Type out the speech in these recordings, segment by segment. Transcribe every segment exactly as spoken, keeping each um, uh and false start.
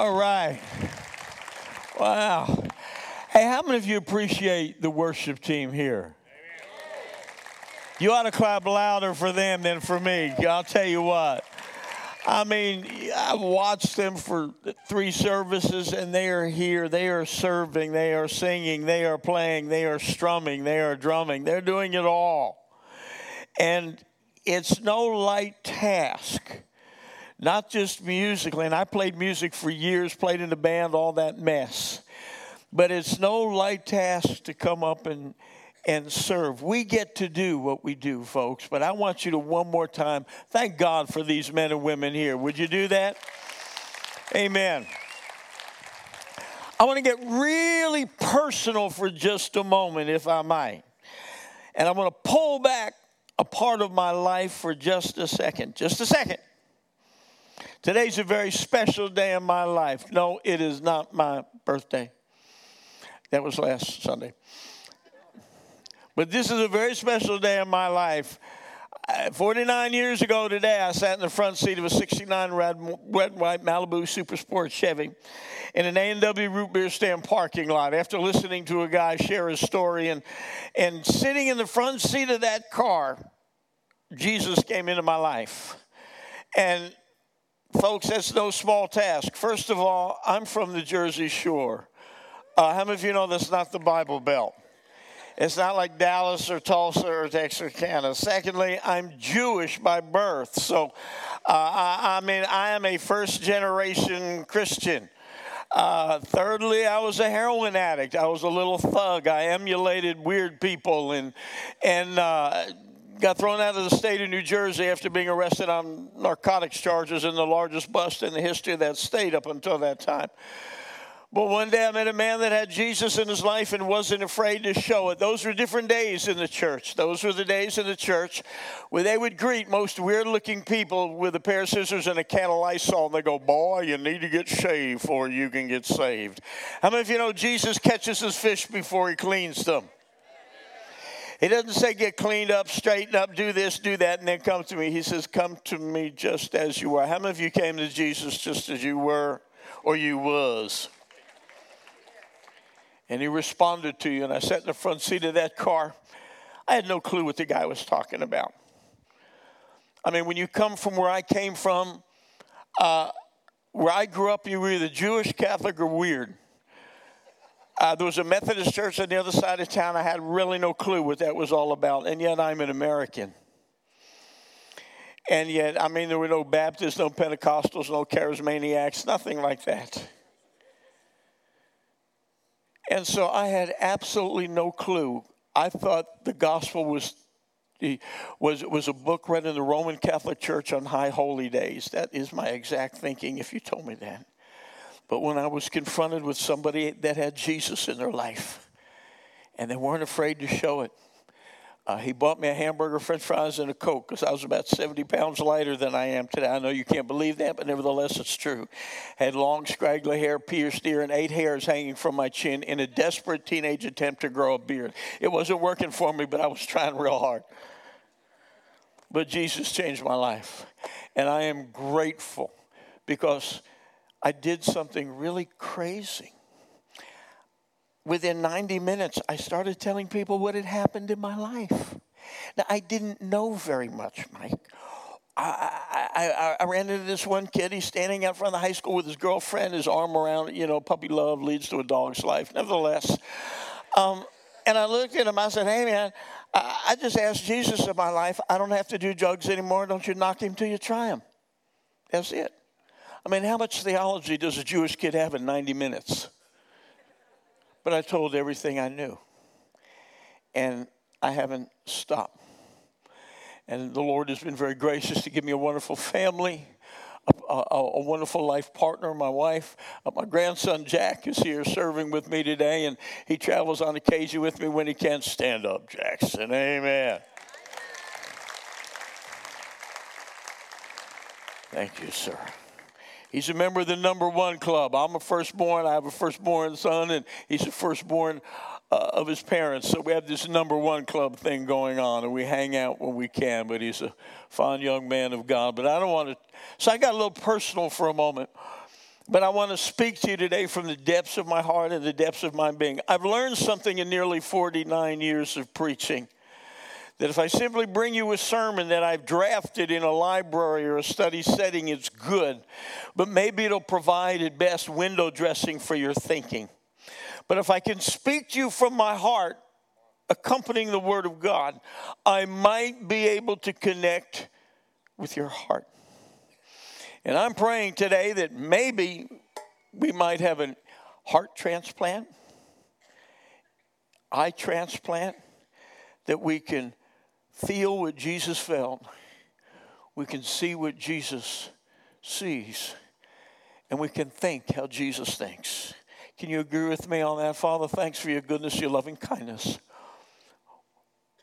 All right. Wow. Hey, how many of you appreciate the worship team here? You ought to clap louder for them than for me. I'll tell you what. I mean, I watched them for three services, and they are here. They are serving. They are singing. They are playing. They are strumming. They are drumming. They're doing it all. And it's no light task, not just musically. And I played music for years, played in the band, all that mess. But it's no light task to come up and and serve. We get to do what we do, folks. But I want you to one more time thank God for these men and women here. Would you do that? Amen. I want to get really personal for just a moment, if I might. And I want to pull back a part of my life for just a second. Just a second. Today's a very special day in my life. No, it is not my birthday. That was last Sunday. But this is a very special day in my life. forty-nine years ago today, I sat in the front seat of a sixty-nine red, red and white Malibu Super Sport Chevy in an A and W root beer stand parking lot after listening to a guy share his story. And, and sitting in the front seat of that car, Jesus came into my life. And, folks, that's no small task. First of all, I'm from the Jersey Shore. Uh, how many of you know that's not the Bible Belt? It's not like Dallas or Tulsa or Texarkana. Secondly, I'm Jewish by birth. So, uh, I, I mean, I am a first-generation Christian. Uh, thirdly, I was a heroin addict. I was a little thug. I emulated weird people and and uh, got thrown out of the state of New Jersey after being arrested on narcotics charges in the largest bust in the history of that state up until that time. But one day I met a man that had Jesus in his life and wasn't afraid to show it. Those were different days in the church. Those were the days in the church where they would greet most weird-looking people with a pair of scissors and a can of Lysol. And they go, boy, you need to get shaved before you can get saved. How many of you know Jesus catches his fish before he cleans them? He doesn't say get cleaned up, straighten up, do this, do that, and then come to me. He says, come to me just as you are. How many of you came to Jesus just as you were or you was? And he responded to you, and I sat in the front seat of that car. I had no clue what the guy was talking about. I mean, when you come from where I came from, uh, where I grew up, you were either Jewish, Catholic, or weird. Uh, there was a Methodist church on the other side of town. I had really no clue what that was all about, and yet I'm an American. And yet, I mean, there were no Baptists, no Pentecostals, no Charismaniacs, nothing like that. And so I had absolutely no clue. I thought the gospel was was was a book read in the Roman Catholic Church on High Holy Days. That is my exact thinking if you told me that. But when I was confronted with somebody that had Jesus in their life, and they weren't afraid to show it, uh, he bought me a hamburger, french fries, and a Coke because I was about seventy pounds lighter than I am today. I know you can't believe that, but nevertheless, it's true. Had long, scraggly hair, pierced ear, and eight hairs hanging from my chin in a desperate teenage attempt to grow a beard. It wasn't working for me, but I was trying real hard. But Jesus changed my life, and I am grateful because I did something really crazy. Within ninety minutes, I started telling people what had happened in my life. Now, I didn't know very much, Mike. I, I, I ran into this one kid. He's standing out front of the high school with his girlfriend, his arm around, you know, puppy love leads to a dog's life. Nevertheless, um, and I looked at him. I said, hey, man, I, I just asked Jesus in my life. I don't have to do drugs anymore. Don't you knock him till you try him. That's it. I mean, how much theology does a Jewish kid have in ninety minutes? But I told everything I knew, and I haven't stopped. And the Lord has been very gracious to give me a wonderful family, a, a, a wonderful life partner, my wife. Uh, my grandson, Jack, is here serving with me today, and he travels on occasion with me when he can. Stand up, Jackson. Amen. Thank you, sir. He's a member of the number one club. I'm a firstborn. I have a firstborn son, and he's a firstborn uh, of his parents. So we have this number one club thing going on, and we hang out when we can. But he's a fine young man of God. But I don't want to. So I got a little personal for a moment. But I want to speak to you today from the depths of my heart and the depths of my being. I've learned something in nearly forty-nine years of preaching, that if I simply bring you a sermon that I've drafted in a library or a study setting, it's good. But maybe it'll provide at best window dressing for your thinking. But if I can speak to you from my heart, accompanying the Word of God, I might be able to connect with your heart. And I'm praying today that maybe we might have a heart transplant, eye transplant, that we can feel what Jesus felt, we can see what Jesus sees, and we can think how Jesus thinks. Can you agree with me on that? Father, thanks for your goodness, your loving kindness.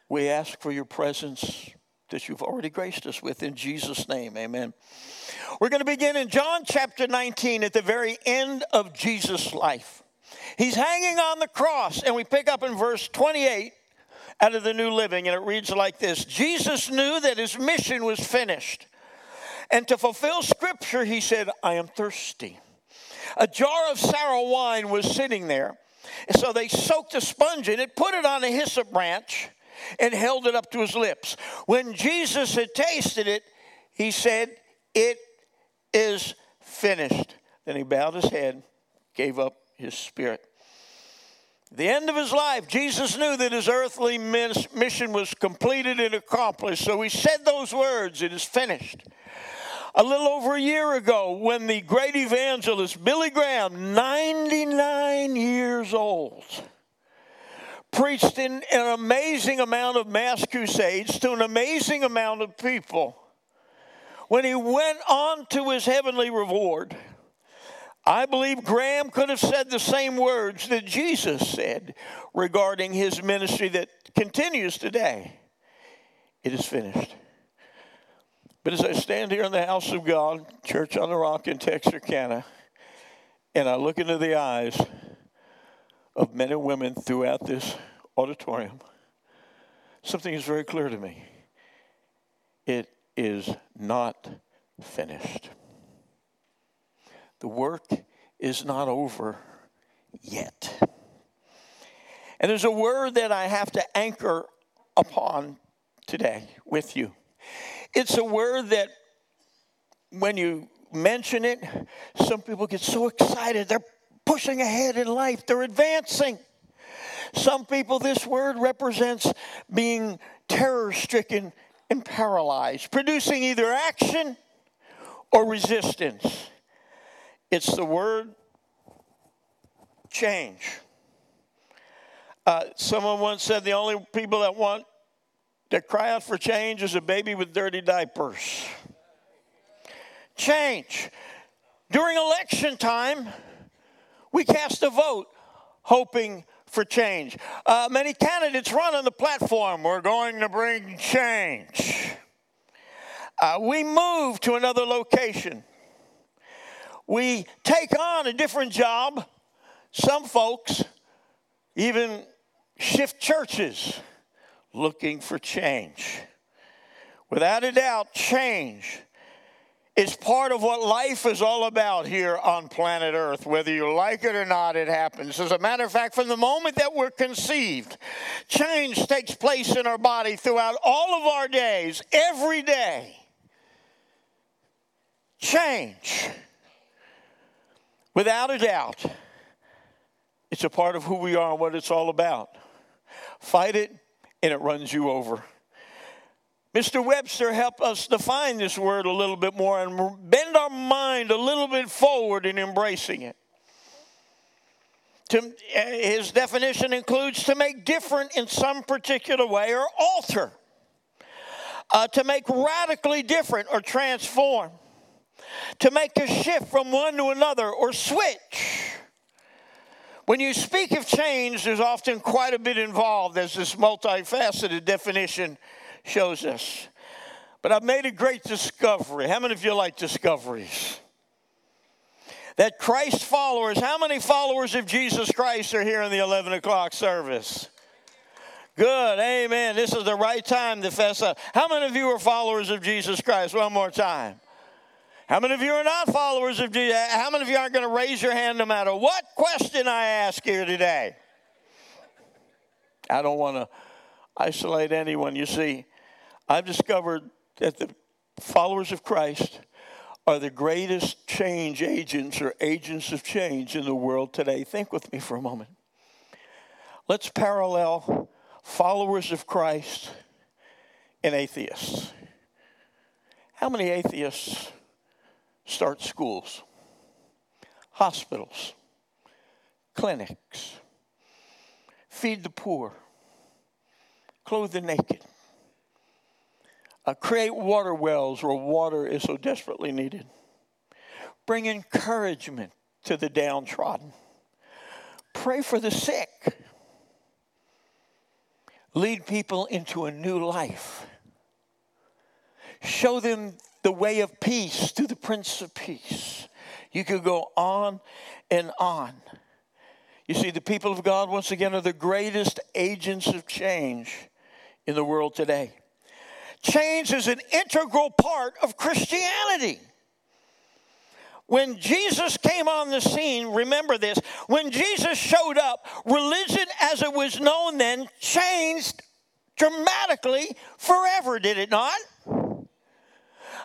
We ask for your presence that you've already graced us with, in Jesus' name, amen. We're going to begin in John chapter nineteen at the very end of Jesus' life. He's hanging on the cross, and we pick up in verse twenty-eight out of the New Living, and it reads like this. Jesus knew that his mission was finished, and to fulfill Scripture, he said, I am thirsty. A jar of sour wine was sitting there, so they soaked a sponge in it, put it on a hyssop branch, and held it up to his lips. When Jesus had tasted it, he said, it is finished. Then he bowed his head, gave up his spirit. At the end of his life, Jesus knew that his earthly mission was completed and accomplished. So he said those words, it is finished. A little over a year ago, when the great evangelist Billy Graham, ninety-nine years old, preached in an amazing amount of mass crusades to an amazing amount of people, when he went on to his heavenly reward, I believe Graham could have said the same words that Jesus said regarding his ministry that continues today. It is finished. But as I stand here in the house of God, Church on the Rock in Texarkana, and I look into the eyes of men and women throughout this auditorium, something is very clear to me. It is not finished. The work is not over yet. And there's a word that I have to anchor upon today with you. It's a word that when you mention it, some people get so excited. They're pushing ahead in life. They're advancing. Some people, this word represents being terror-stricken and paralyzed, producing either action or resistance. It's the word change. Uh, someone once said the only people that want that cry out for change is a baby with dirty diapers. Change. During election time, we cast a vote hoping for change. Uh, many candidates run on the platform, we're going to bring change. Uh, we move to another location. We take on a different job. Some folks even shift churches looking for change. Without a doubt, change is part of what life is all about here on planet Earth. Whether you like it or not, it happens. As a matter of fact, from the moment that we're conceived, change takes place in our body throughout all of our days, every day. Change, without a doubt, it's a part of who we are and what it's all about. Fight it, and it runs you over. Mister Webster helped us define this word a little bit more and bend our mind a little bit forward in embracing it. To, his definition includes to make different in some particular way or alter, uh, to make radically different or transform, to make a shift from one to another or switch. When you speak of change, there's often quite a bit involved, as this multifaceted definition shows us. But I've made a great discovery. How many of you like discoveries? That Christ followers, how many followers of Jesus Christ are here in the eleven o'clock service? Good, amen. This is the right time to fess up. How many of you are followers of Jesus Christ? One more time. How many of you are not followers of Jesus? How many of you aren't going to raise your hand no matter what question I ask here today? I don't want to isolate anyone. You see, I've discovered that the followers of Christ are the greatest change agents or agents of change in the world today. Think with me for a moment. Let's parallel followers of Christ and atheists. How many atheists start schools, hospitals, clinics, feed the poor, clothe the naked, uh, create water wells where water is so desperately needed, bring encouragement to the downtrodden, pray for the sick, lead people into a new life, show them the way of peace through the Prince of Peace. You could go on and on. You see, the people of God, once again, are the greatest agents of change in the world today. Change is an integral part of Christianity. When Jesus came on the scene, remember this, when Jesus showed up, religion as it was known then changed dramatically forever, did it not?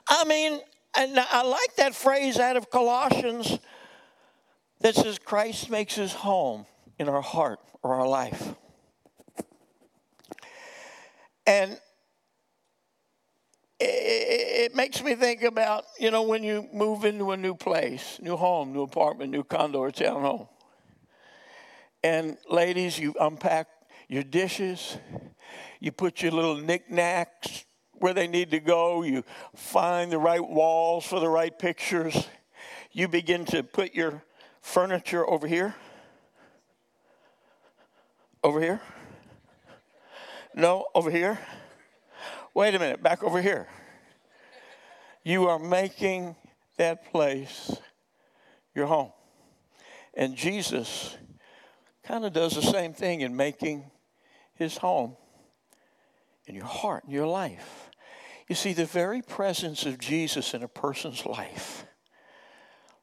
I mean, and I like that phrase out of Colossians that says Christ makes his home in our heart or our life. And it makes me think about, you know, when you move into a new place, new home, new apartment, new condo or townhome. And ladies, you unpack your dishes, you put your little knickknacks where they need to go, you find the right walls for the right pictures, you begin to put your furniture over here, over here, no, over here, wait a minute, back over here. You are making that place your home. And Jesus kind of does the same thing in making his home in your heart, in your life. You see, the very presence of Jesus in a person's life,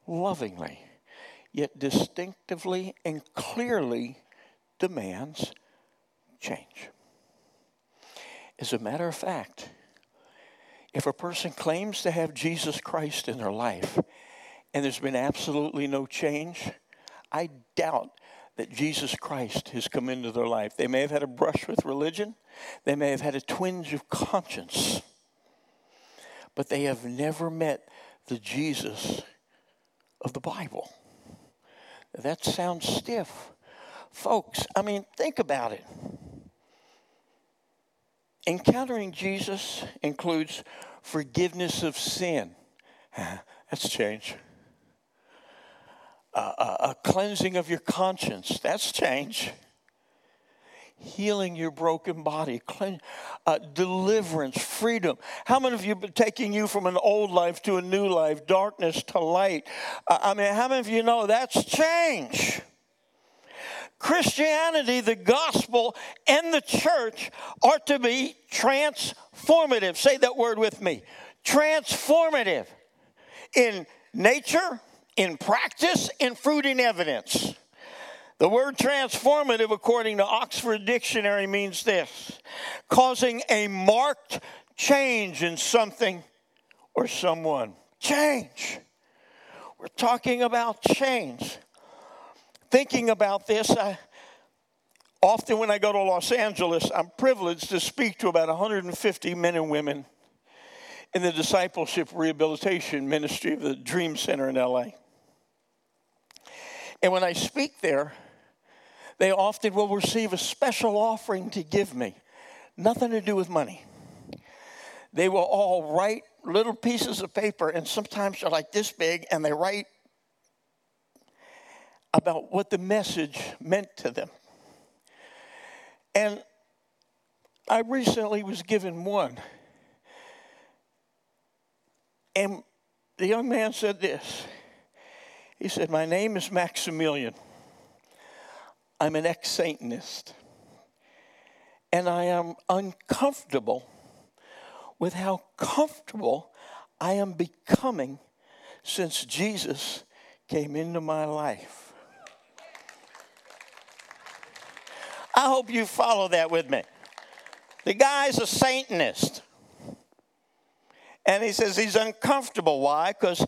lovingly, yet distinctively and clearly demands change. As a matter of fact, if a person claims to have Jesus Christ in their life and there's been absolutely no change, I doubt that Jesus Christ has come into their life. They may have had a brush with religion. They may have had a twinge of conscience. But they have never met the Jesus of the Bible. That sounds stiff. Folks, I mean, think about it. Encountering Jesus includes forgiveness of sin. That's change. Uh, a, a cleansing of your conscience. That's change. Healing your broken body, clean, uh, deliverance, freedom. How many of you have been taking you from an old life to a new life, darkness to light? Uh, I mean, how many of you know that's change? Christianity, the gospel, and the church are to be transformative. Say that word with me. Transformative in nature, in practice, in fruit, in evidence. The word transformative, according to Oxford Dictionary, means this: causing a marked change in something or someone. Change. We're talking about change. Thinking about this, I, often when I go to Los Angeles, I'm privileged to speak to about one hundred fifty men and women in the discipleship rehabilitation ministry of the Dream Center in L A And when I speak there, they often will receive a special offering to give me. Nothing to do with money. They will all write little pieces of paper, and sometimes they're like this big, and they write about what the message meant to them. And I recently was given one. And the young man said this. He said, "My name is Maximilian. I'm an ex-Satanist. And I am uncomfortable with how comfortable I am becoming since Jesus came into my life. I hope you follow that with me. The guy's a Satanist. And he says he's uncomfortable. Why? Because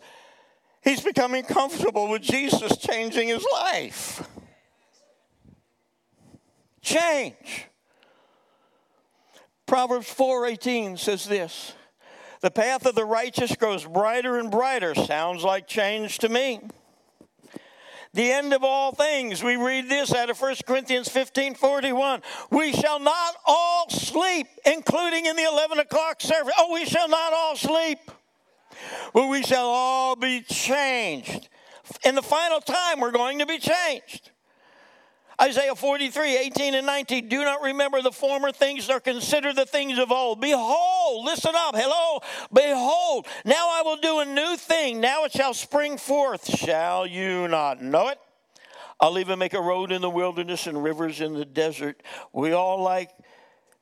he's becoming comfortable with Jesus changing his life. Change. Proverbs four eighteen says this. The path of the righteous grows brighter and brighter. Sounds like change to me. The end of all things. We read this out of First Corinthians fifteen forty-one. We shall not all sleep, including in the eleven o'clock service. Oh, we shall not all sleep. But we shall all be changed. In the final time, we're going to be changed. Isaiah forty-three eighteen and nineteen. Do not remember the former things, nor consider the things of old. Behold, listen up. Hello. Behold, now I will do a new thing. Now it shall spring forth. Shall you not know it? I'll even make a road in the wilderness and rivers in the desert. We all like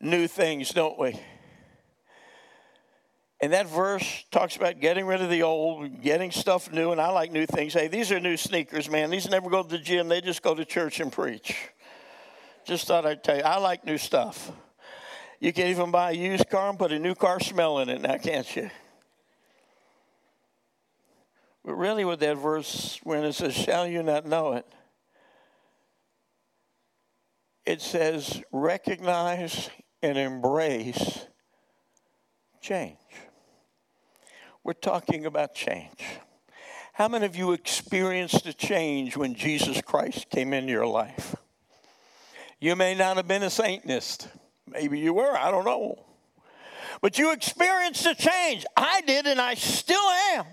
new things, don't we? And that verse talks about getting rid of the old, getting stuff new, and I like new things. Hey, these are new sneakers, man. These never go to the gym. They just go to church and preach. Just thought I'd tell you, I like new stuff. You can even buy a used car and put a new car smell in it now, can't you? But really with that verse, when it says, shall you not know it? It says, recognize and embrace change. We're talking about change. How many of you experienced a change when Jesus Christ came into your life? You may not have been a Satanist. Maybe you were, I don't know. But you experienced a change. I did, and I still am.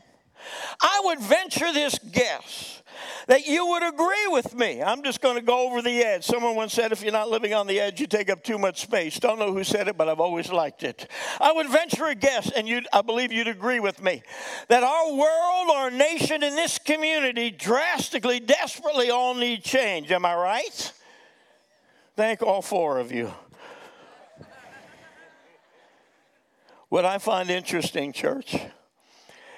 I would venture this guess that you would agree with me. I'm just going to go over the edge. Someone once said, if you're not living on the edge, you take up too much space. Don't know who said it, but I've always liked it. I would venture a guess, and you'd, I believe you'd agree with me, that our world, our nation, and this community drastically, desperately all need change. Am I right? Thank all four of you. What I find interesting, church,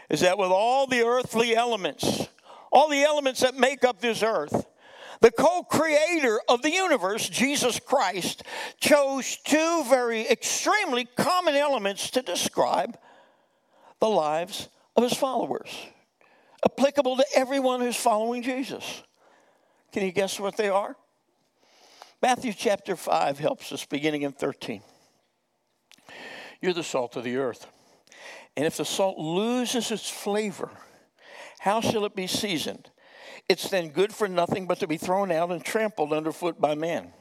is that with all the earthly elements, all the elements that make up this earth, the co-creator of the universe, Jesus Christ, chose two very extremely common elements to describe the lives of his followers, applicable to everyone who's following Jesus. Can you guess what they are? Matthew chapter five helps us, beginning in thirteen. You're the salt of the earth. And if the salt loses its flavor, how shall it be seasoned? It's then good for nothing but to be thrown out and trampled underfoot by men.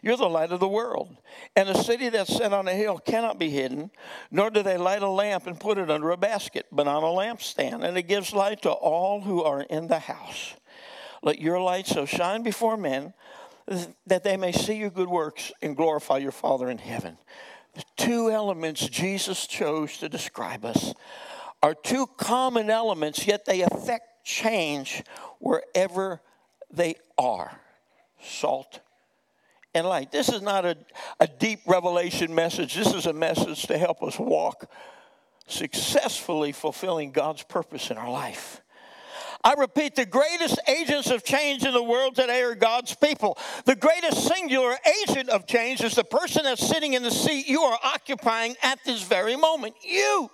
You're the light of the world. And a city that's set on a hill cannot be hidden, nor do they light a lamp and put it under a basket, but on a lampstand. And it gives light to all who are in the house. Let your light so shine before men that they may see your good works and glorify your Father in heaven. The two elements Jesus chose to describe us are two common elements, yet they affect change wherever they are. Salt and light. This is not a, a deep revelation message. This is a message to help us walk successfully fulfilling God's purpose in our life. I repeat, the greatest agents of change in the world today are God's people. The greatest singular agent of change is the person that's sitting in the seat you are occupying at this very moment. You.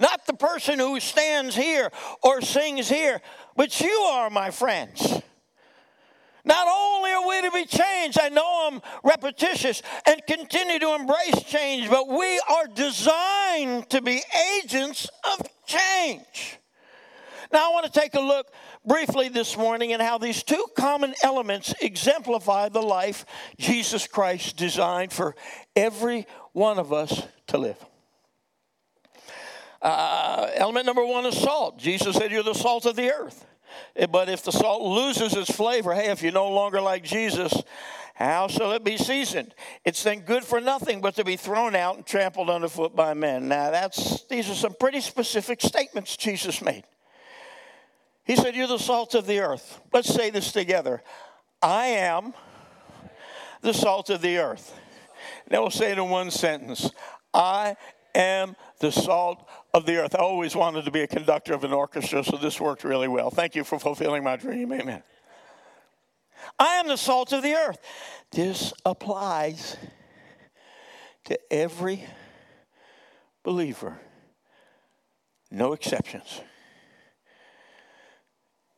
Not the person who stands here or sings here, but you are, my friends. Not only are we to be changed, I know I'm repetitious, and continue to embrace change, but we are designed to be agents of change. Now, I want to take a look briefly this morning at how these two common elements exemplify the life Jesus Christ designed for every one of us to live. Uh, element number one is salt. Jesus said, you're the salt of the earth. But if the salt loses its flavor, hey, if you're no longer like Jesus, how shall it be seasoned? It's then good for nothing but to be thrown out and trampled underfoot by men. Now, that's these are some pretty specific statements Jesus made. He said, you're the salt of the earth. Let's say this together. I am the salt of the earth. Now we'll say it in one sentence. I am the salt of the earth. I always wanted to be a conductor of an orchestra, so this worked really well. Thank you for fulfilling my dream. Amen. I am the salt of the earth. This applies to every believer. No exceptions.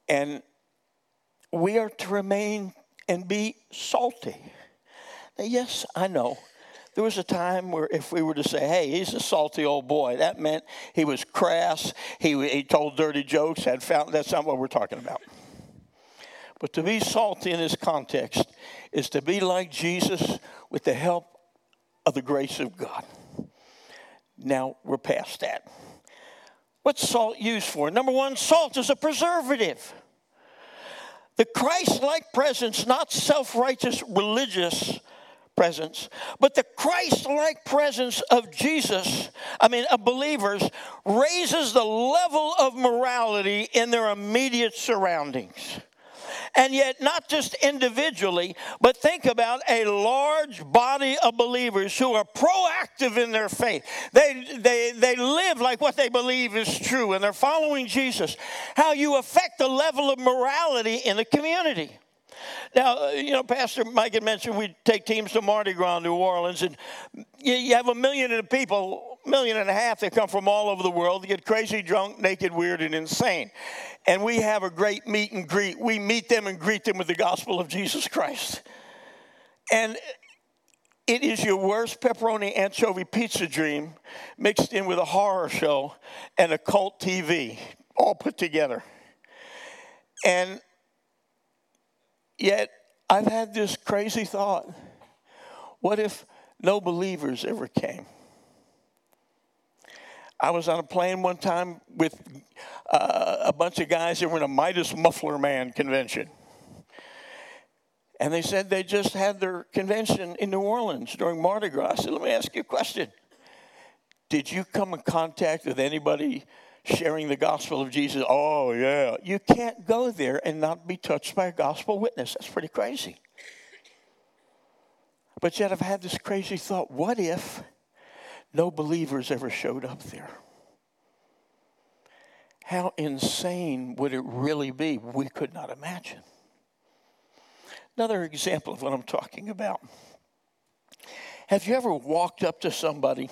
And we are to remain and be salty. Now, yes, I know. There was a time where if we were to say, hey, he's a salty old boy, that meant he was crass, he, he told dirty jokes, had found, that's not what we're talking about. But to be salty in this context is to be like Jesus with the help of the grace of God. Now, we're past that. What's salt used for? Number one, salt is a preservative. The Christ-like presence, not self-righteous religious presence, but the Christ-like presence of Jesus, I mean, of believers, raises the level of morality in their immediate surroundings. And yet, not just individually, but think about a large body of believers who are proactive in their faith. They they they live like what they believe is true, and they're following Jesus. How you affect the level of morality in the community. Now, you know, Pastor Mike had mentioned we take teams to Mardi Gras in New Orleans, and you, you have a million of people, million and a half, that come from all over the world. They get crazy, drunk, naked, weird, and insane. And we have a great meet and greet. We meet them and greet them with the gospel of Jesus Christ. And it is your worst pepperoni anchovy pizza dream mixed in with a horror show and a cult T V, all put together. And yet, I've had this crazy thought. What if no believers ever came? I was on a plane one time with uh, a bunch of guys that were in a Midas Muffler Man convention. And they said they just had their convention in New Orleans during Mardi Gras. I said, let me ask you a question. Did you come in contact with anybody sharing the gospel of Jesus? Oh, yeah. You can't go there and not be touched by a gospel witness. That's pretty crazy. But yet I've had this crazy thought, what if no believers ever showed up there? How insane would it really be? We could not imagine. Another example of what I'm talking about. Have you ever walked up to somebody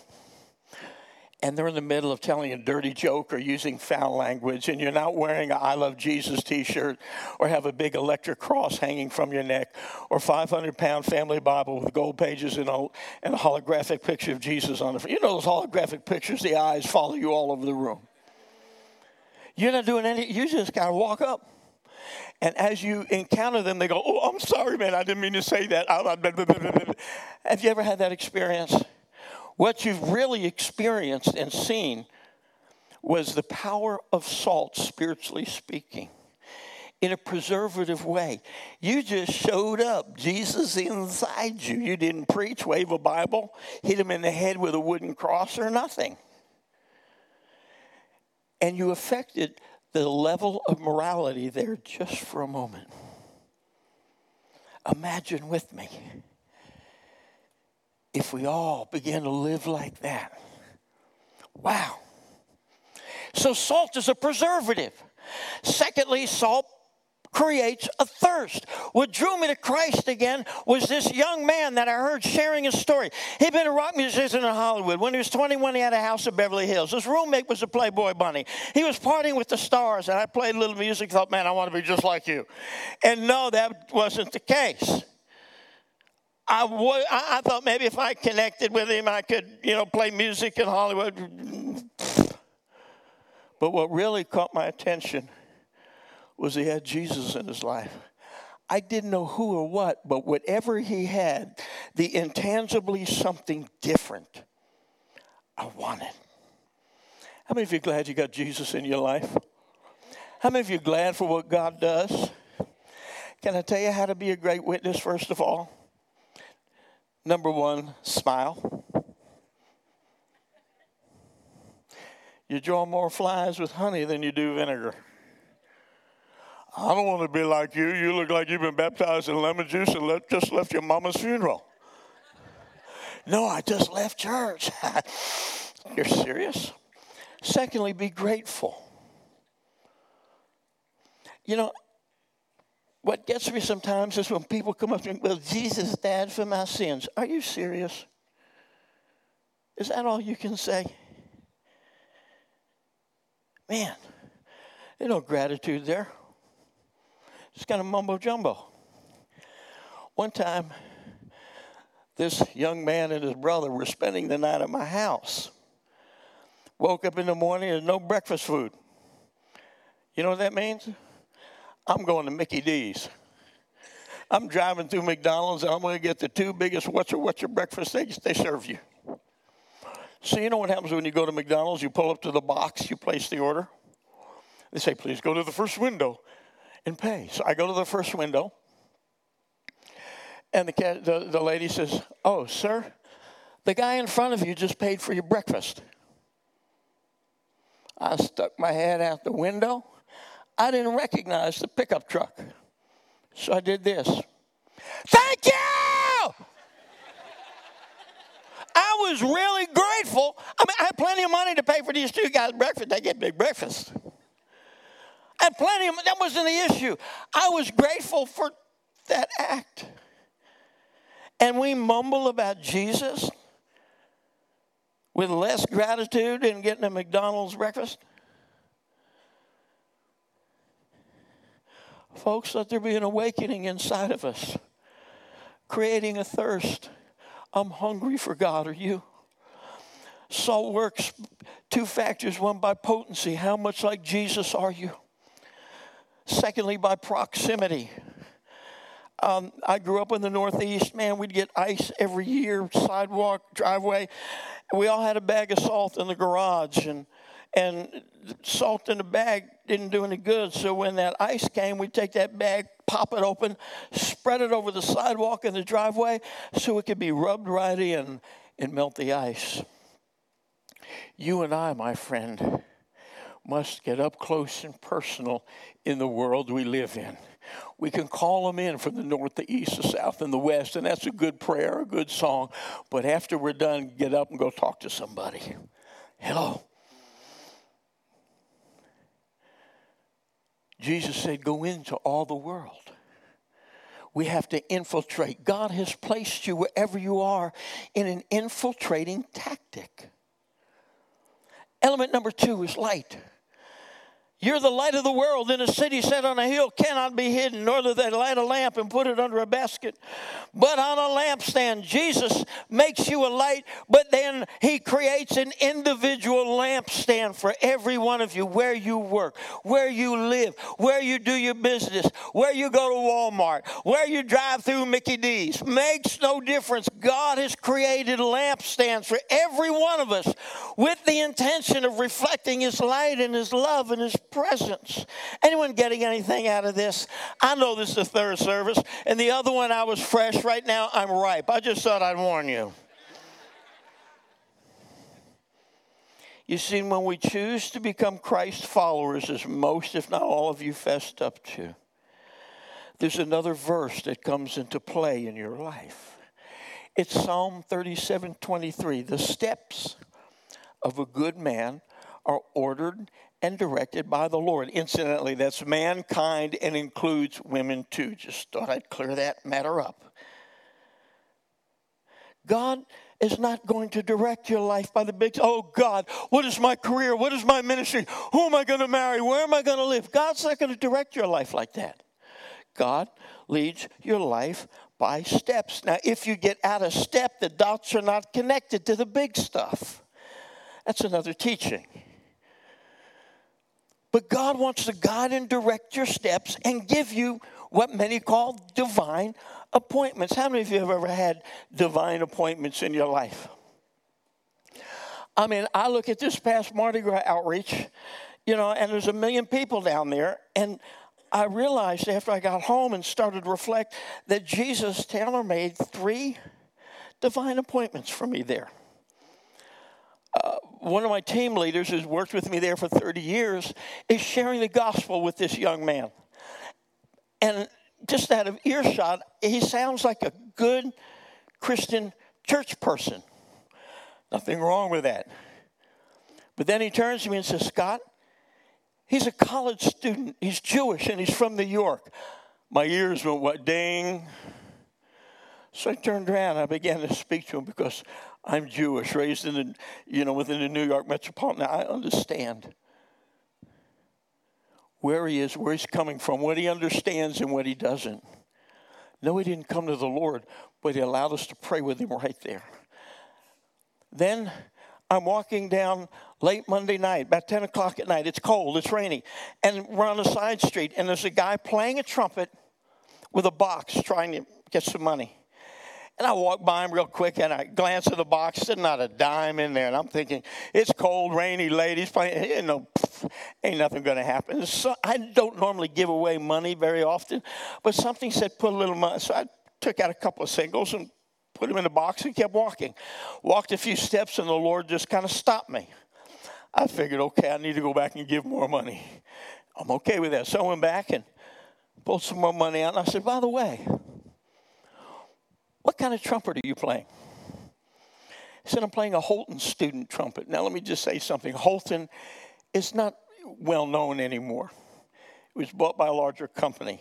and they're in the middle of telling a dirty joke or using foul language, and you're not wearing an I Love Jesus t-shirt or have a big electric cross hanging from your neck or five hundred pound family Bible with gold pages and a, and a holographic picture of Jesus on it. You know those holographic pictures, the eyes follow you all over the room. You're not doing anything. You just kind of walk up. And as you encounter them, they go, oh, I'm sorry, man, I didn't mean to say that. Have you ever had that experience? What you've really experienced and seen was the power of salt, spiritually speaking, in a preservative way. You just showed up. Jesus inside you. You didn't preach, wave a Bible, hit him in the head with a wooden cross or nothing. And you affected the level of morality there just for a moment. Imagine with me. If we all begin to live like that. Wow. So salt is a preservative. Secondly, salt creates a thirst. What drew me to Christ again was this young man that I heard sharing his story. He'd been a rock musician in Hollywood. When he was twenty-one, he had a house in Beverly Hills. His roommate was a Playboy bunny. He was partying with the stars, and I played a little music, thought, man, I want to be just like you. And no, that wasn't the case. I, would, I thought maybe if I connected with him, I could, you know, play music in Hollywood. But what really caught my attention was he had Jesus in his life. I didn't know who or what, but whatever he had, the intangibly something different, I wanted. How many of you are glad you got Jesus in your life? How many of you are glad for what God does? Can I tell you how to be a great witness, first of all? Number one, smile. You draw more flies with honey than you do vinegar. I don't want to be like you. You look like you've been baptized in lemon juice and left, just left your mama's funeral. No, I just left church. You're serious? Secondly, be grateful. You know, what gets me sometimes is when people come up to me, well, Jesus died for my sins. Are you serious? Is that all you can say? Man, there's no gratitude there. It's kind of mumbo-jumbo. One time, this young man and his brother were spending the night at my house. Woke up in the morning and no breakfast food. You know what that means? I'm going to Mickey D's. I'm driving through McDonald's, and I'm going to get the two biggest what's your, what's your breakfast things they serve you. So you know what happens when you go to McDonald's? You pull up to the box. You place the order. They say, please go to the first window and pay. So I go to the first window. And the, cat, the the lady says, oh, sir, the guy in front of you just paid for your breakfast. I stuck my head out the window. I didn't recognize the pickup truck. So I did this. Thank you! I was really grateful. I mean, I had plenty of money to pay for these two guys' breakfast. They get big breakfast. I had plenty of money. That wasn't the issue. I was grateful for that act. And we mumble about Jesus with less gratitude than getting a McDonald's breakfast. Folks, let there be an awakening inside of us, creating a thirst. I'm hungry for God, are you? Salt works, two factors, one by potency. How much like Jesus are you? Secondly, by proximity. Um, I grew up in the Northeast. Man, we'd get ice every year, sidewalk, driveway. We all had a bag of salt in the garage, and and salt in the bag didn't do any good. So when that ice came, we'd take that bag, pop it open, spread it over the sidewalk and the driveway so it could be rubbed right in and melt the ice. You and I, my friend, must get up close and personal in the world we live in. We can call them in from the north, the east, the south, and the west, and that's a good prayer, a good song. But after we're done, get up and go talk to somebody. Hello. Jesus said, go into all the world. We have to infiltrate. God has placed you wherever you are in an infiltrating tactic. Element number two is light. You're the light of the world, and a city set on a hill cannot be hidden, nor do they light a lamp and put it under a basket, but on a lampstand. Jesus makes you a light, but then he creates an individual lampstand for every one of you, where you work, where you live, where you do your business, where you go to Walmart, where you drive through Mickey D's. Makes no difference. God has created lampstands for every one of us with the intention of reflecting his light and his love and his presence. Anyone getting anything out of this? I know this is the third service, and the other one I was fresh. Right now I'm ripe. I just thought I'd warn you. You see, when we choose to become Christ followers, as most, if not all of you fessed up to, there's another verse that comes into play in your life. It's Psalm thirty-seven twenty-three. The steps of a good man are ordered and directed by the Lord. Incidentally, that's mankind and includes women too. Just thought I'd clear that matter up. God is not going to direct your life by the big, oh God, what is my career? What is my ministry? Who am I going to marry? Where am I going to live? God's not going to direct your life like that. God leads your life by steps. Now, if you get out of step, the dots are not connected to the big stuff. That's another teaching. But God wants to guide and direct your steps and give you what many call divine appointments. How many of you have ever had divine appointments in your life? I mean, I look at this past Mardi Gras outreach, you know, and there's a million people down there. And I realized after I got home and started to reflect that Jesus tailor-made three divine appointments for me there. Uh, one of my team leaders who's worked with me there for thirty years is sharing the gospel with this young man. And just out of earshot, he sounds like a good Christian church person. Nothing wrong with that. But then he turns to me and says, Scott, he's a college student. He's Jewish, and he's from New York. My ears went, what, ding. So I turned around, and I began to speak to him because I'm Jewish, raised in the, you know, within the New York metropolitan. Now, I understand where he is, where he's coming from, what he understands and what he doesn't. No, he didn't come to the Lord, but he allowed us to pray with him right there. Then I'm walking down late Monday night, about ten o'clock at night. It's cold, it's rainy, and we're on a side street, and there's a guy playing a trumpet with a box trying to get some money. And I walk by him real quick, and I glance at the box. There's not a dime in there, and I'm thinking, it's cold, rainy, ladies playing. You know, pff, ain't nothing going to happen. So I don't normally give away money very often, but something said put a little money. So I took out a couple of singles and put them in the box and kept walking. Walked a few steps, and the Lord just kind of stopped me. I figured, okay, I need to go back and give more money. I'm okay with that. So I went back and pulled some more money out, and I said, by the way, what kind of trumpet are you playing? He said, I'm playing a Holton student trumpet. Now, let me just say something. Holton is not well known anymore. It was bought by a larger company.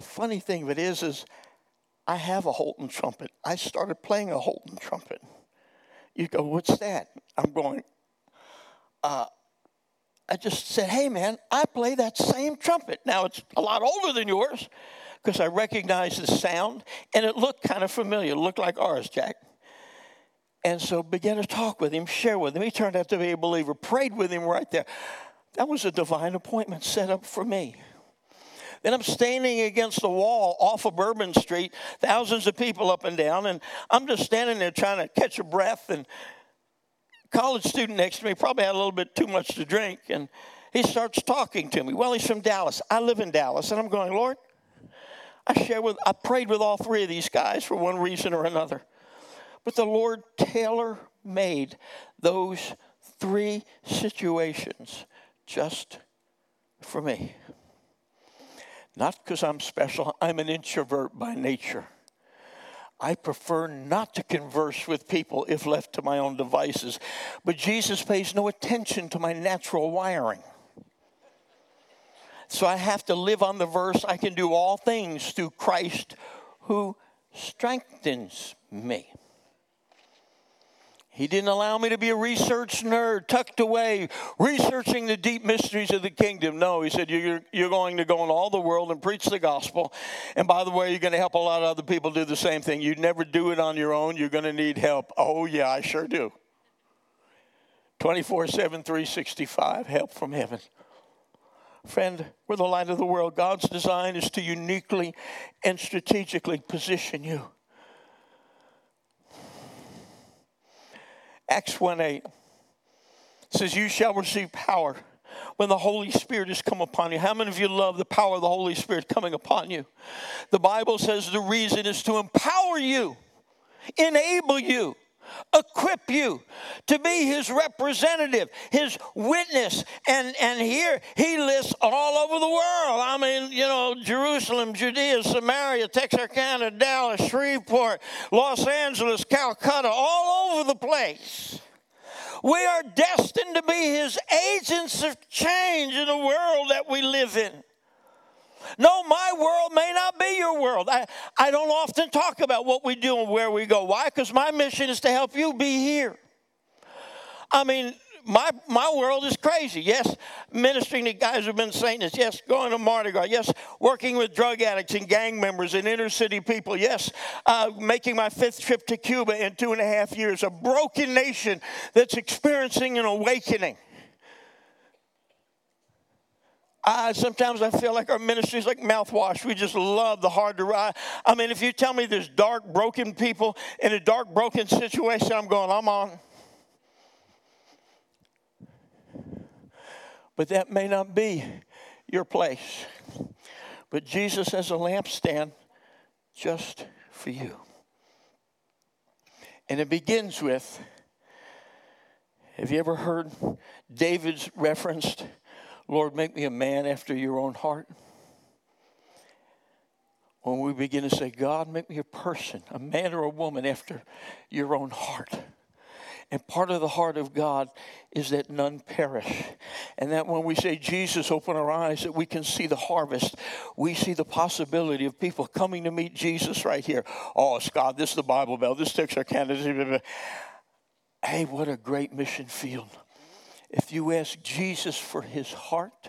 Funny thing of it is, is I have a Holton trumpet. I started playing a Holton trumpet. You go, what's that? I'm going, uh, I just said, hey, man, I play that same trumpet. Now, it's a lot older than yours, because I recognized the sound, and it looked kind of familiar. It looked like ours, Jack. And so began to talk with him, share with him. He turned out to be a believer, prayed with him right there. That was a divine appointment set up for me. Then I'm standing against the wall off of Bourbon Street, thousands of people up and down, and I'm just standing there trying to catch a breath, and a college student next to me probably had a little bit too much to drink, and he starts talking to me. Well, he's from Dallas. I live in Dallas, and I'm going, Lord, I shared with, I prayed with all three of these guys for one reason or another. But the Lord tailor-made those three situations just for me. Not because I'm special. I'm an introvert by nature. I prefer not to converse with people if left to my own devices. But Jesus pays no attention to my natural wiring. So I have to live on the verse, I can do all things through Christ who strengthens me. He didn't allow me to be a research nerd, tucked away, researching the deep mysteries of the kingdom. No, he said, you're, you're going to go in all the world and preach the gospel. And by the way, you're going to help a lot of other people do the same thing. You never do it on your own. You're going to need help. Oh, yeah, I sure do. twenty-four seven, three sixty-five, help from heaven. Friend, we're the light of the world. God's design is to uniquely and strategically position you. Acts one eight says, you shall receive power when the Holy Spirit has come upon you. How many of you love the power of the Holy Spirit coming upon you? The Bible says the reason is to empower you, enable you, equip you to be his representative, his witness. And, and here he lists all over the world. I mean, you know, Jerusalem, Judea, Samaria, Texarkana, Dallas, Shreveport, Los Angeles, Calcutta, all over the place. We are destined to be his agents of change in the world that we live in. No, my world may not be your world. I, I don't often talk about what we do and where we go. Why? Because my mission is to help you be here. I mean, my my world is crazy. Yes, ministering to guys who've been Satanists. Yes, going to Mardi Gras. Yes, working with drug addicts and gang members and inner city people. Yes, uh, making my fifth trip to Cuba in two and a half years. A broken nation that's experiencing an awakening. I, sometimes I feel like our ministry is like mouthwash. We just love the hard to ride. I mean, if you tell me there's dark, broken people in a dark, broken situation, I'm going, I'm on. But that may not be your place. But Jesus has a lampstand just for you. And it begins with, have you ever heard David's referenced, Lord, make me a man after your own heart? When we begin to say, God, make me a person, a man or a woman after your own heart. And part of the heart of God is that none perish. And that when we say, Jesus, open our eyes, that we can see the harvest. We see the possibility of people coming to meet Jesus right here. Oh, Scott, this is the Bible Belt. This Texarkana. Hey, what a great mission field. If you ask Jesus for his heart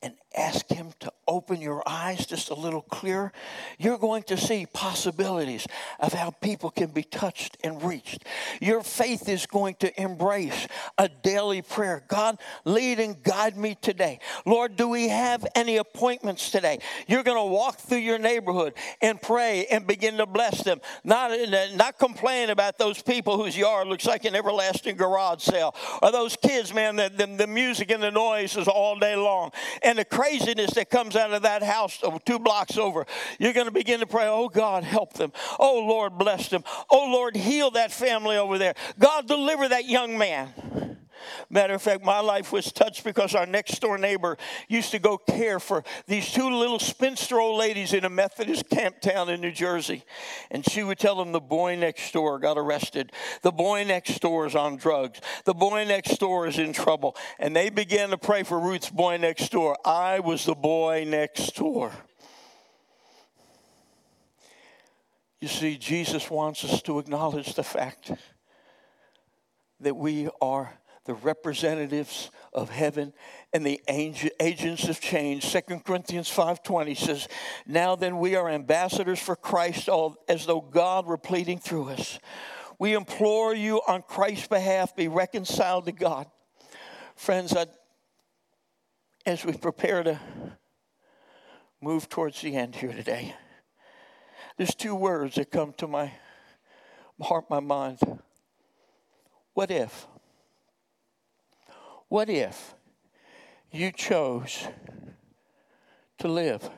and ask him to open your eyes just a little clearer, you're going to see possibilities of how people can be touched and reached. Your faith is going to embrace a daily prayer. God, lead and guide me today. Lord, do we have any appointments today? You're going to walk through your neighborhood and pray and begin to bless them. Not, not complain about those people whose yard looks like an everlasting garage sale. Or those kids, man, the, the, the music and the noise is all day long. And the craziness that comes out of that house two blocks over. You're going to begin to pray, oh God, help them. Oh Lord, bless them. Oh Lord, heal that family over there. God, deliver that young man. Matter of fact, my life was touched because our next door neighbor used to go care for these two little spinster old ladies in a Methodist camp town in New Jersey. And she would tell them the boy next door got arrested. The boy next door is on drugs. The boy next door is in trouble. And they began to pray for Ruth's boy next door. I was the boy next door. You see, Jesus wants us to acknowledge the fact that we are the representatives of heaven and the agents of change. Second Corinthians five twenty says, now then we are ambassadors for Christ, as though God were pleading through us. We implore you on Christ's behalf, be reconciled to God. Friends, I, as we prepare to move towards the end here today, there's two words that come to my heart, my mind. What if? What if you chose to live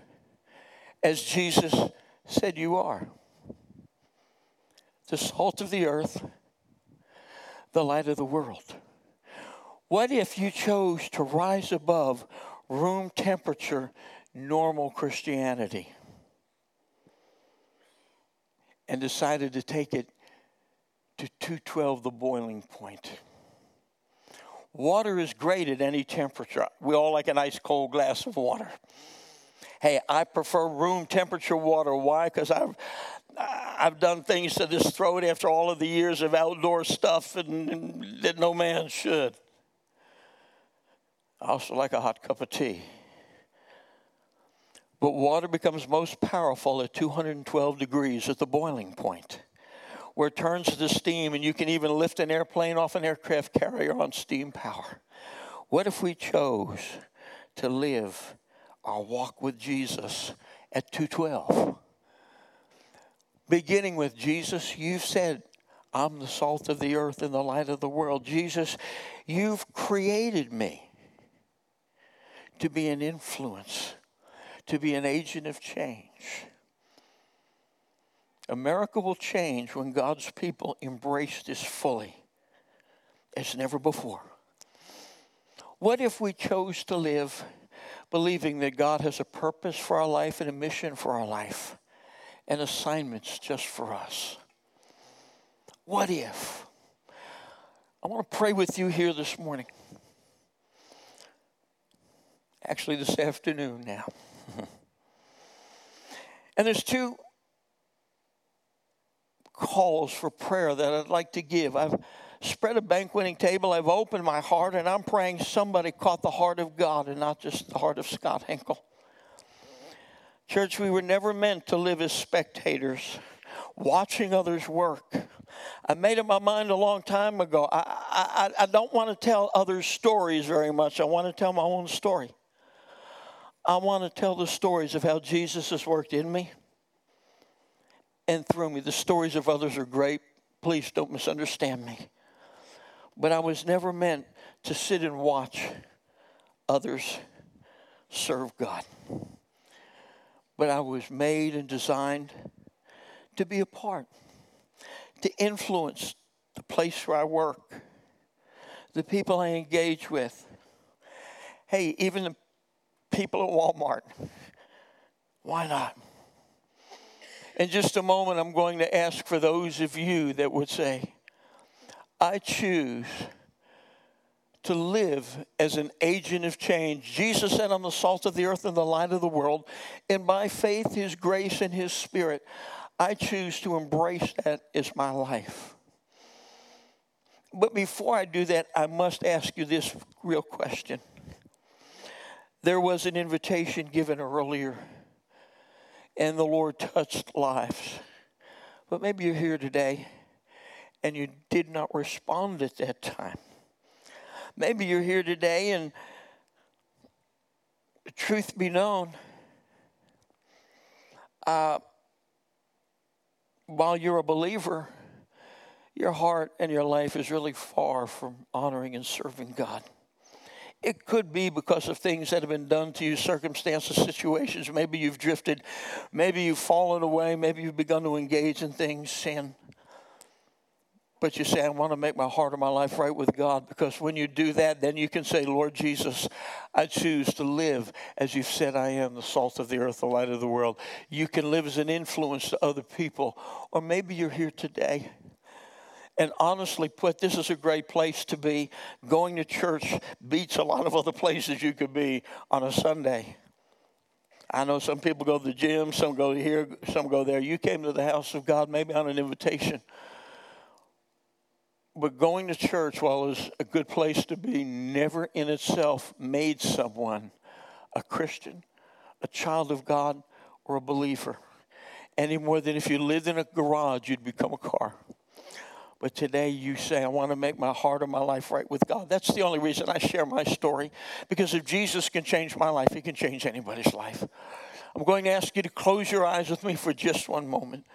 as Jesus said you are? The salt of the earth, the light of the world. What if you chose to rise above room temperature, normal Christianity, and decided to take it to two twelve, the boiling point? Water is great at any temperature. We all like an ice cold glass of water. Hey, I prefer room temperature water. Why? Because I've I've done things to this throat after all of the years of outdoor stuff and, and that no man should. I also like a hot cup of tea. But water becomes most powerful at two hundred twelve degrees at the boiling point, where it turns to steam, and you can even lift an airplane off an aircraft carrier on steam power. What if we chose to live our walk with Jesus at two twelve? Beginning with, Jesus, you've said, I'm the salt of the earth and the light of the world. Jesus, you've created me to be an influence, to be an agent of change. America will change when God's people embrace this fully as never before. What if we chose to live believing that God has a purpose for our life and a mission for our life and assignments just for us? What if? I want to pray with you here this morning. Actually, this afternoon now. And there's two calls for prayer that I'd like to give. I've spread a banqueting table. I've opened my heart, and I'm praying somebody caught the heart of God and not just the heart of Scott Hinkle. Church, we were never meant to live as spectators, watching others work. I made up my mind a long time ago. I, I, I don't want to tell others' stories very much. I want to tell my own story. I want to tell the stories of how Jesus has worked in me and through me. The stories of others are great. Please don't misunderstand me. But I was never meant to sit and watch others serve God. But I was made and designed to be a part, to influence the place where I work, the people I engage with. Hey, even the people at Walmart. Why not? In just a moment, I'm going to ask for those of you that would say, I choose to live as an agent of change. Jesus said, I'm the salt of the earth and the light of the world. And by faith, his grace, and his spirit, I choose to embrace that as my life. But before I do that, I must ask you this real question. There was an invitation given earlier, and the Lord touched lives. But maybe you're here today, and you did not respond at that time. Maybe you're here today, and truth be known, uh, while you're a believer, your heart and your life is really far from honoring and serving God. It could be because of things that have been done to you, circumstances, situations. Maybe you've drifted. Maybe you've fallen away. Maybe you've begun to engage in things, sin. But you say, I want to make my heart and my life right with God, because when you do that, then you can say, Lord Jesus, I choose to live as you've said I am, the salt of the earth, the light of the world. You can live as an influence to other people. Or maybe you're here today. And honestly put, this is a great place to be. Going to church beats a lot of other places you could be on a Sunday. I know some people go to the gym, some go here, some go there. You came to the house of God maybe on an invitation. But going to church, while it's a good place to be, never in itself made someone a Christian, a child of God, or a believer. Any more than if you lived in a garage, you'd become a car. But today you say, I want to make my heart and my life right with God. That's the only reason I share my story. Because if Jesus can change my life, he can change anybody's life. I'm going to ask you to close your eyes with me for just one moment.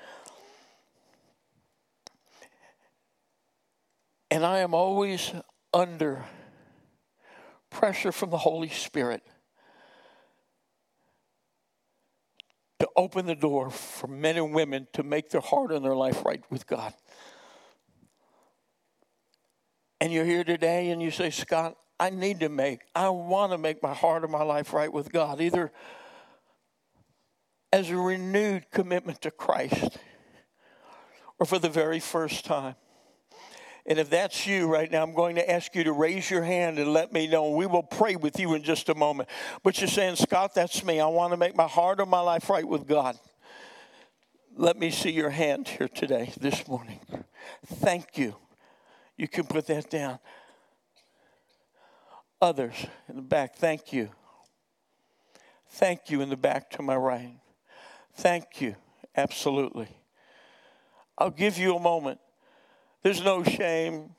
And I am always under pressure from the Holy Spirit to open the door for men and women to make their heart and their life right with God. And you're here today and you say, Scott, I need to make, I want to make my heart and my life right with God, either as a renewed commitment to Christ or for the very first time. And if that's you right now, I'm going to ask you to raise your hand and let me know. We will pray with you in just a moment. But you're saying, Scott, that's me. I want to make my heart and my life right with God. Let me see your hand here today, this morning. Thank you. You can put that down. Others in the back, thank you. Thank you in the back to my right. Thank you, absolutely. I'll give you a moment. There's no shame.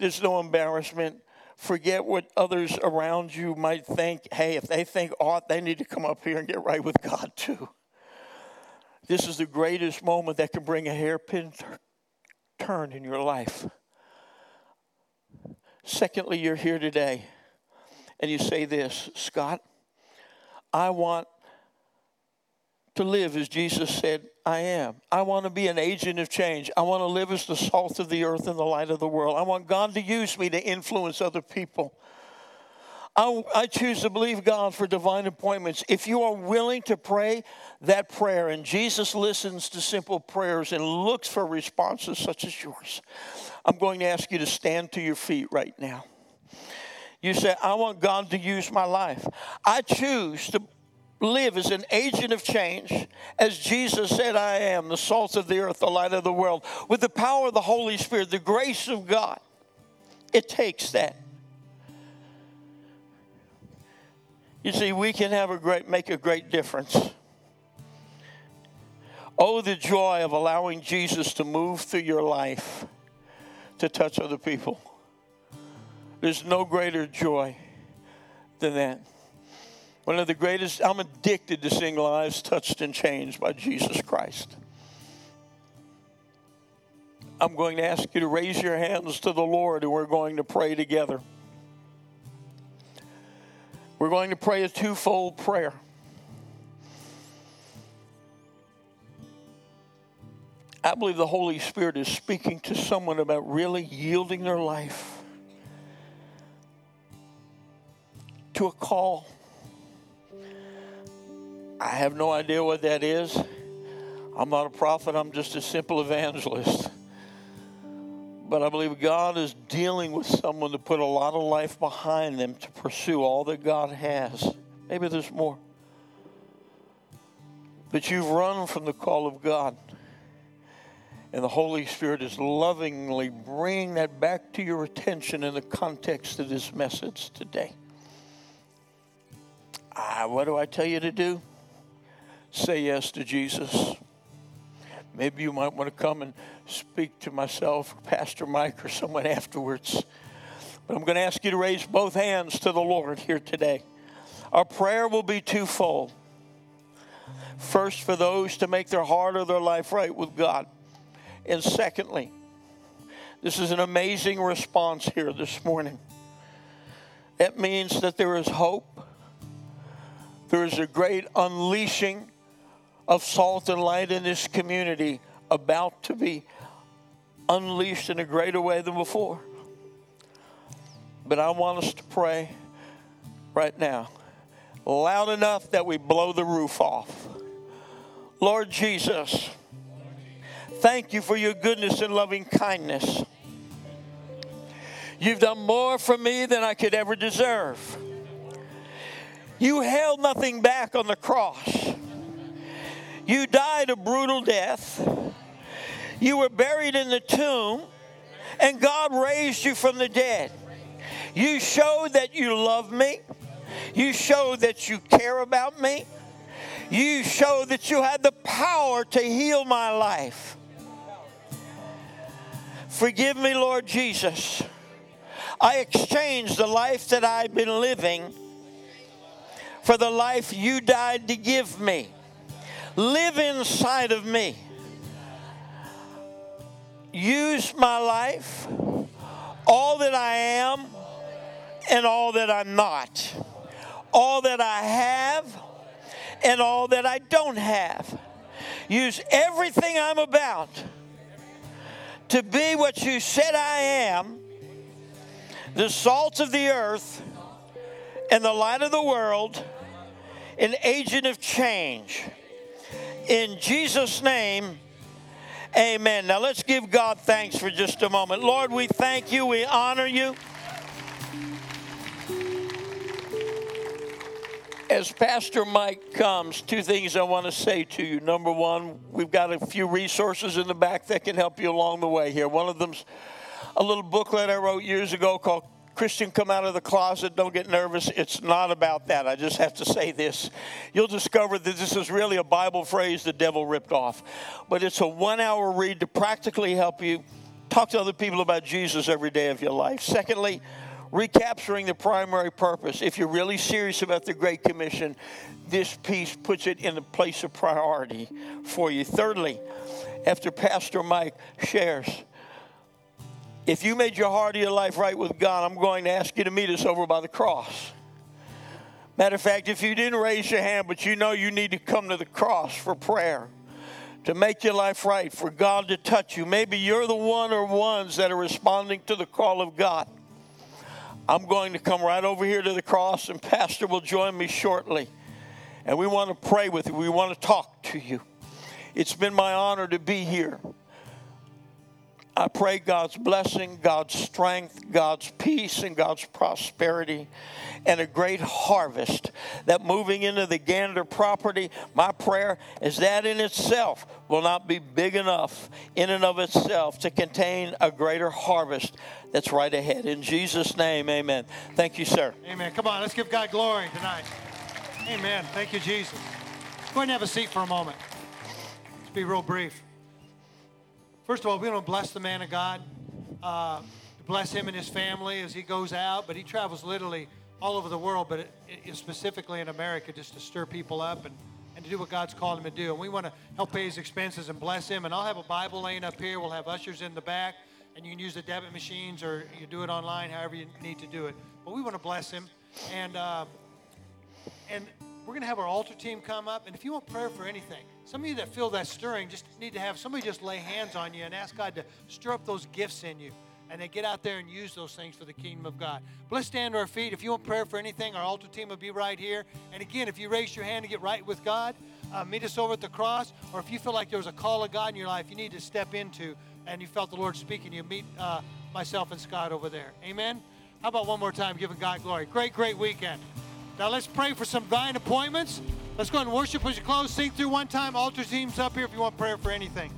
There's no embarrassment. Forget what others around you might think. Hey, if they think ought, they need to come up here and get right with God too. This is the greatest moment that can bring a hairpin turn in your life. Secondly, you're here today and you say this, Scott, I want to live as Jesus said I am. I want to be an agent of change. I want to live as the salt of the earth and the light of the world. I want God to use me to influence other people. I, I choose to believe God for divine appointments. If you are willing to pray that prayer, and Jesus listens to simple prayers and looks for responses such as yours, I'm going to ask you to stand to your feet right now. You say, I want God to use my life. I choose to live as an agent of change, as Jesus said I am, the salt of the earth, the light of the world, with the power of the Holy Spirit, the grace of God. It takes that. You see, we can have a great, make a great difference. Oh, the joy of allowing Jesus to move through your life to touch other people. There's no greater joy than that. One of the greatest, I'm addicted to seeing lives touched and changed by Jesus Christ. I'm going to ask you to raise your hands to the Lord, and we're going to pray together. We're going to pray a twofold prayer. I believe the Holy Spirit is speaking to someone about really yielding their life to a call. I have no idea what that is. I'm not a prophet. I'm just a simple evangelist. But I believe God is dealing with someone to put a lot of life behind them to pursue all that God has. Maybe there's more. But you've run from the call of God. And the Holy Spirit is lovingly bringing that back to your attention in the context of this message today. Ah, what do I tell you to do? Say yes to Jesus. Maybe you might want to come and speak to myself, or Pastor Mike, or someone afterwards. But I'm going to ask you to raise both hands to the Lord here today. Our prayer will be twofold. First, for those to make their heart or their life right with God. And secondly, this is an amazing response here this morning. It means that there is hope. There is a great unleashing of salt and light in this community about to be unleashed in a greater way than before. But I want us to pray right now, loud enough that we blow the roof off. Lord Jesus, thank you for your goodness and loving kindness. You've done more for me than I could ever deserve. You held nothing back on the cross. You died a brutal death. You were buried in the tomb, and God raised you from the dead. You showed that you love me. You showed that you care about me. You showed that you had the power to heal my life. Forgive me, Lord Jesus. I exchange the life that I've been living for the life you died to give me. Live inside of me. Use my life, all that I am and all that I'm not, all that I have and all that I don't have. Use everything I'm about to be what you said I am, the salt of the earth and the light of the world, an agent of change. In Jesus' name, amen. Now let's give God thanks for just a moment. Lord, we thank you. We honor you. As Pastor Mike comes, two things I want to say to you. Number one, we've got a few resources in the back that can help you along the way here. One of them's a little booklet I wrote years ago called Christian Come Out of the Closet, Don't Get Nervous. It's not about that. I just have to say this. You'll discover that this is really a Bible phrase the devil ripped off. But it's a one-hour read to practically help you talk to other people about Jesus every day of your life. Secondly, recapturing the primary purpose. If you're really serious about the Great Commission, this piece puts it in the place of priority for you. Thirdly, after Pastor Mike shares, if you made your heart of your life right with God, I'm going to ask you to meet us over by the cross. Matter of fact, if you didn't raise your hand, but you know you need to come to the cross for prayer, to make your life right, for God to touch you. Maybe you're the one or ones that are responding to the call of God. I'm going to come right over here to the cross, and Pastor will join me shortly. And we want to pray with you. We want to talk to you. It's been my honor to be here. I pray God's blessing, God's strength, God's peace, and God's prosperity, and a great harvest that moving into the Gander property, my prayer is that in itself will not be big enough in and of itself to contain a greater harvest that's right ahead. In Jesus' name, amen. Thank you, sir. Amen. Come on, let's give God glory tonight. Amen. Thank you, Jesus. Go ahead and have a seat for a moment. Let's be real brief. First of all, we want to bless the man of God, uh, bless him and his family as he goes out. But he travels literally all over the world, but it, it, specifically in America, just to stir people up and, and to do what God's called him to do. And we want to help pay his expenses and bless him. And I'll have a Bible lane up here. We'll have ushers in the back. And you can use the debit machines or you do it online, however you need to do it. But we want to bless him. And, uh, and we're going to have our altar team come up. And if you want prayer for anything, some of you that feel that stirring just need to have somebody just lay hands on you and ask God to stir up those gifts in you. And then get out there and use those things for the kingdom of God. But let's stand to our feet. If you want prayer for anything, our altar team will be right here. And again, if you raise your hand to get right with God, uh, meet us over at the cross, or if you feel like there was a call of God in your life you need to step into and you felt the Lord speaking, you meet uh, myself and Scott over there. Amen? How about one more time giving God glory? Great, great weekend. Now let's pray for some divine appointments. Let's go ahead and worship as you close. Sing through one time. Altar team's up here if you want prayer for anything.